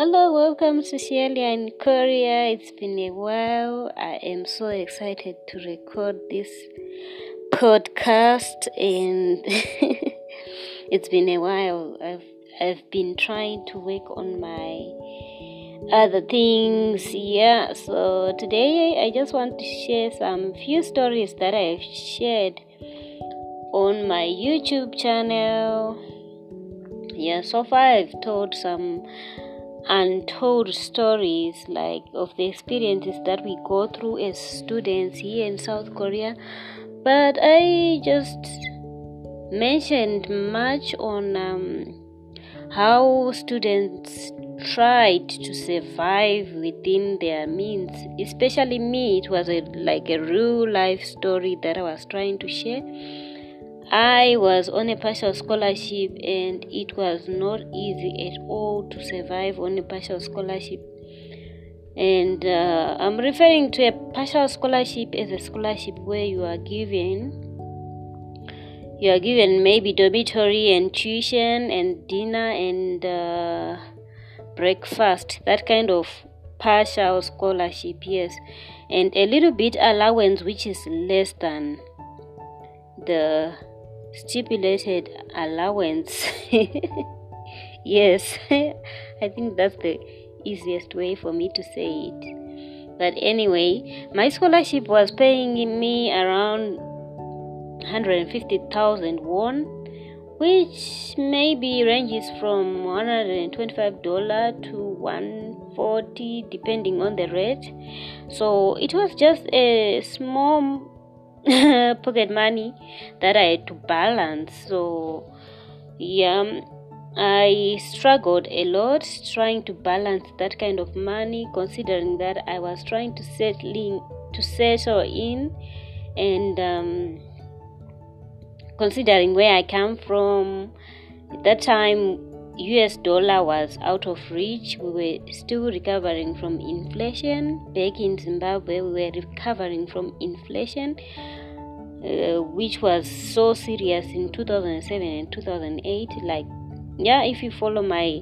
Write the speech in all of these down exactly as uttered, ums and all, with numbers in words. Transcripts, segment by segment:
Hello, welcome to Shelia in Korea. It's been a while. I am so excited to record this podcast, and it's been a while. I've I've been trying to work on my other things. Yeah. So today I just want to share some few stories that I've shared on my YouTube channel. Yeah. So far I've told some untold stories, like of the experiences that we go through as students here in South Korea, but I just mentioned much on um, how students tried to survive within their means. Especially me, it was a, like a real life story that I was trying to share. I was on a partial scholarship, and it was not easy at all to survive on a partial scholarship. And uh, I'm referring to a partial scholarship as a scholarship where you are given, you are given maybe dormitory and tuition and dinner and uh, breakfast, that kind of partial scholarship, yes, and a little bit allowance, which is less than the stipulated allowance. Yes, I think that's the easiest way for me to say it. But anyway, my scholarship was paying me around one hundred fifty thousand won, which maybe ranges from one hundred twenty-five dollars to one hundred forty, depending on the rate. So it was just a small pocket money that I had to balance. So yeah, I struggled a lot trying to balance that kind of money, considering that I was trying to settle in, to settle in, and um, considering where I come from at that time, U S dollar was out of reach. We were still recovering from inflation. Back in Zimbabwe, we were recovering from inflation, uh, which was so serious in two thousand seven and two thousand eight. Like, yeah, if you follow my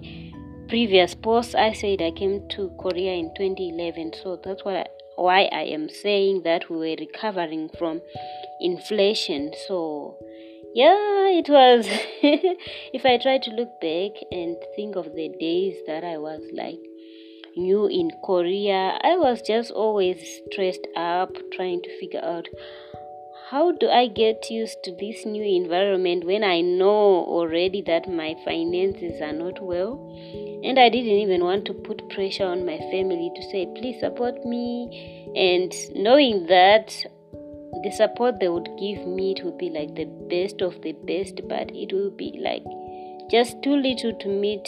previous post, I said I came to Korea in twenty eleven. So that's why I, why I am saying that we were recovering from inflation. So yeah, it was if I try to look back and think of the days that I was like new in Korea, I was just always stressed up trying to figure out, how do I get used to this new environment when I know already that my finances are not well? And I didn't even want to put pressure on my family to say, please support me. And knowing that the support they would give me, it would be like the best of the best, but it will be like just too little to meet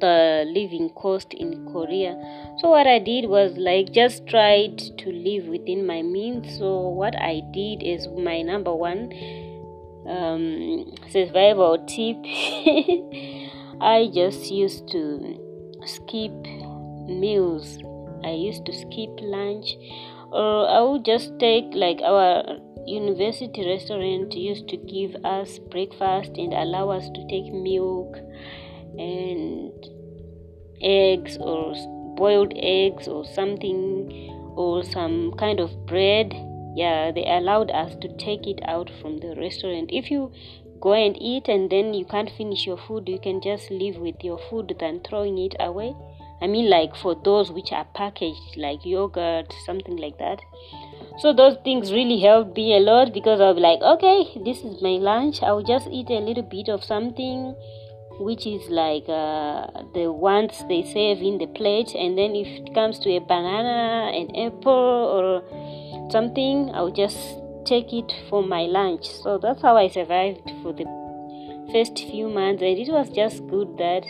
the living cost in Korea. So what I did was like just tried to live within my means. So what I did is my number one um, survival tip. I just used to skip meals. I used to skip lunch. Or I would just take, like, our university restaurant used to give us breakfast and allow us to take milk and eggs or boiled eggs or something, or some kind of bread. Yeah, they allowed us to take it out from the restaurant. If you go and eat and then you can't finish your food, you can just leave with your food than throwing it away. I mean, like for those which are packaged, like yogurt, something like that. So those things really helped me a lot, because I'll be like, okay, this is my lunch. I'll just eat a little bit of something, which is like uh, the ones they serve in the plate. And then if it comes to a banana, an apple, or something, I'll just take it for my lunch. So that's how I survived for the first few months, and it was just good that,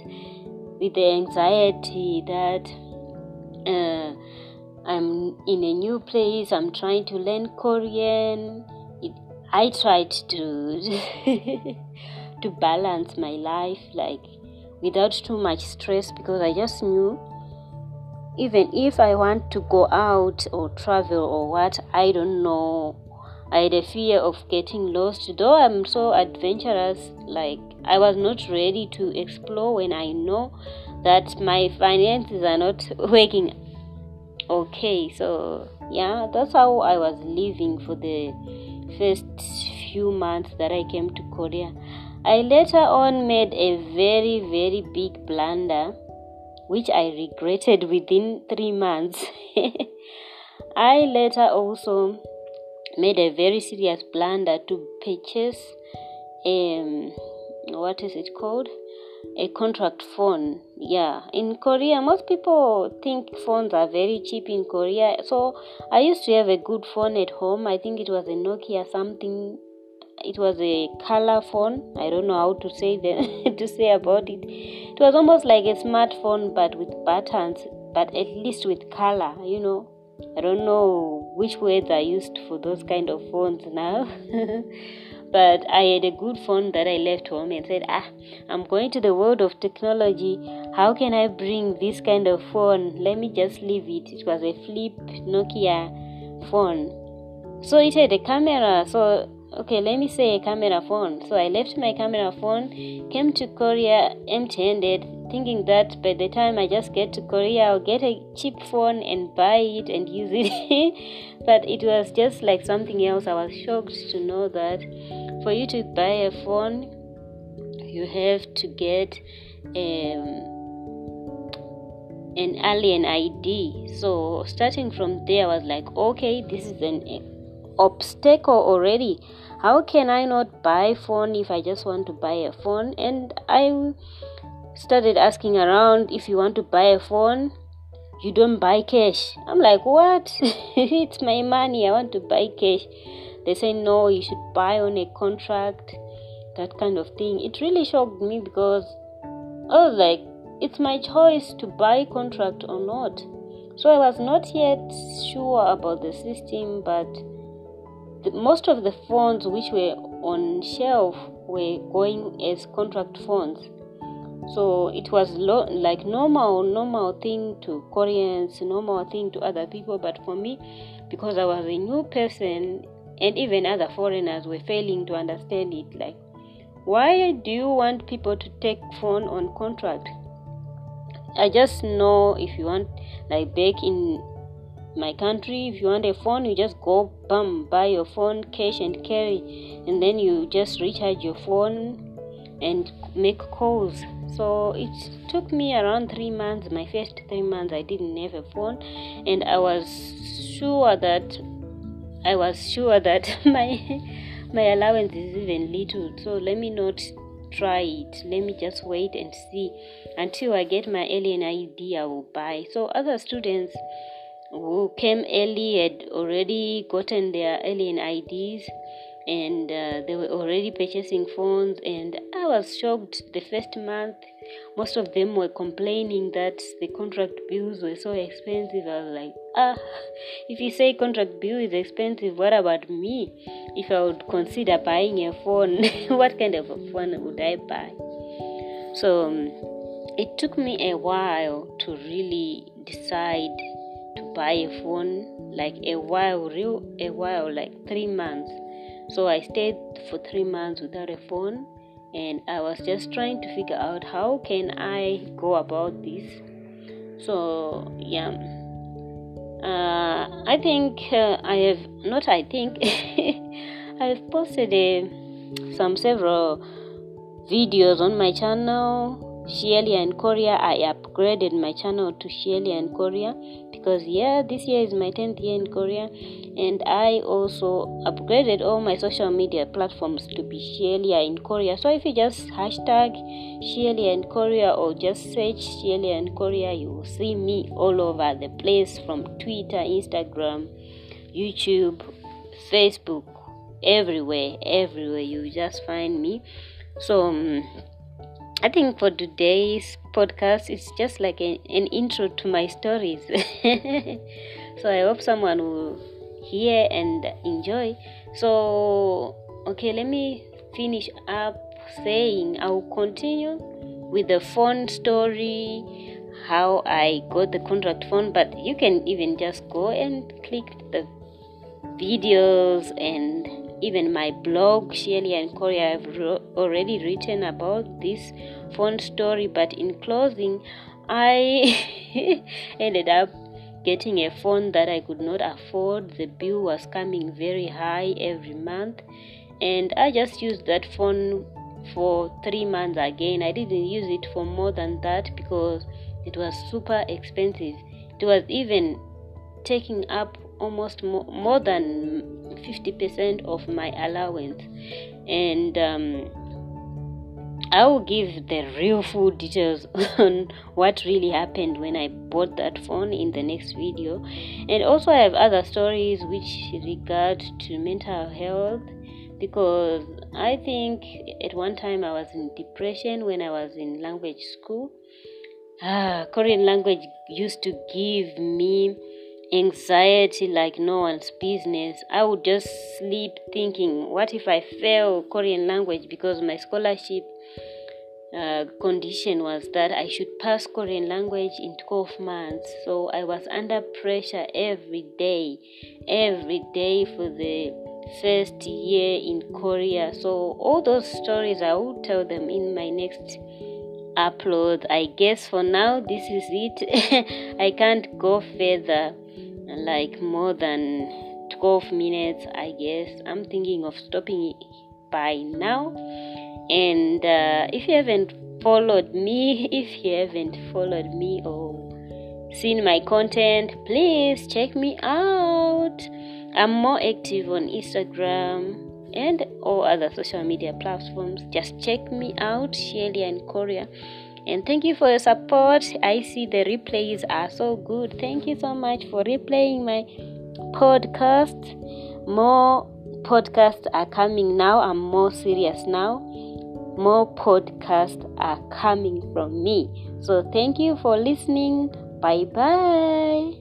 with the anxiety that uh, I'm in a new place, I'm trying to learn Korean, it, I tried to to balance my life, like, without too much stress, because I just knew even if I want to go out or travel or what, I don't know. I had a fear of getting lost. Though I'm so adventurous, like, I was not ready to explore when I know that my finances are not working okay. So yeah, that's how I was living for the first few months that I came to Korea. I later on made a very very big blunder which I regretted within three months. I later also made a very serious blunder to purchase um what is it called a contract phone. Yeah, in Korea most people think phones are very cheap in Korea. So I used to have a good phone at home. I think it was a Nokia something. It was a color phone. I don't know how to say the, to say about it. It was almost like a smartphone but with buttons, but at least with color, you know. I don't know which words are used for those kind of phones now. But I had a good phone that I left home and said, ah, I'm going to the world of technology. How can I bring this kind of phone? Let me just leave it. It was a flip Nokia phone. So it had a camera. So, okay, let me say a camera phone. So I left my camera phone, came to Korea empty-handed, thinking that by the time I just get to Korea, I'll get a cheap phone and buy it and use it. But it was just like something else. I was shocked to know that for you to buy a phone, you have to get um, an alien I D. So starting from there, I was like, okay, this is an obstacle already. How can I not buy phone if I just want to buy a phone? And I started asking around, if you want to buy a phone, you don't buy cash. I'm like, what? It's my money, I want to buy cash. They say no, you should buy on a contract, that kind of thing. It really shocked me because I was like, it's my choice to buy contract or not. So I was not yet sure about the system, but The, most of the phones which were on shelf were going as contract phones. So it was lo- like normal, normal thing to Koreans, normal thing to other people. But for me, because I was a new person and even other foreigners were failing to understand it. Like, why do you want people to take phone on contract? I just know if you want, like back in my country, if you want a phone, you just go bam, buy your phone cash and carry, and then you just recharge your phone and make calls. So it took me around three months. My first three months I didn't have a phone, and I was sure that I was sure that my my allowance is even little. So let me not try it, let me just wait and see until I get my alien I D, I will buy. So other students who came early had already gotten their alien I Ds, and uh, they were already purchasing phones, and I was shocked. The first month most of them were complaining that the contract bills were so expensive. I was like, ah, if you say contract bill is expensive, what about me? If I would consider buying a phone, what kind of a phone would I buy? So um, it took me a while to really decide to buy a phone, like a while, real a while, like three months. So I stayed for three months without a phone, and I was just trying to figure out how can I go about this. So yeah, uh, I think uh, I have not I think I have posted uh, some several videos on my channel, Shelia in Korea. I upgraded my channel to Shelia in Korea because yeah, this year is my tenth year in Korea, and I also upgraded all my social media platforms to be Shelia in Korea. So if you just hashtag Shelia in Korea or just search Shelia in Korea, you will see me all over the place, from Twitter, Instagram, YouTube, Facebook, everywhere, everywhere you just find me. So um, I think for today's podcast, it's just like a, an intro to my stories. So I hope someone will hear and enjoy. So, okay, let me finish up saying I'll continue with the phone story, how I got the contract phone, but you can even just go and click the videos and Even my blog, Shelia in Korea, I've already written about this phone story. But in closing, I ended up getting a phone that I could not afford. The bill was coming very high every month, and I just used that phone for three months again. I didn't use it for more than that because it was super expensive. It was even taking up almost more, more than fifty percent of my allowance. And um, I will give the real full details on what really happened when I bought that phone in the next video. And also I have other stories which regard to mental health, because I think at one time I was in depression when I was in language school. Ah, Korean language used to give me anxiety like no one's business. I would just sleep thinking, what if I fail Korean language? Because my scholarship uh, condition was that I should pass Korean language in twelve months. So I was under pressure every day, every day for the first year in Korea. So all those stories I will tell them in my next upload. I guess for now this is it. I can't go further, like more than twelve minutes. I guess I'm thinking of stopping it by now. And uh, if you haven't followed me if you haven't followed me or seen my content, please check me out. I'm more active on Instagram and all other social media platforms. Just check me out, Shelia in Korea. And thank you for your support. I see the replays are so good. Thank you so much for replaying my podcast. More podcasts are coming now. I'm more serious now. More podcasts are coming from me. So thank you for listening. Bye bye.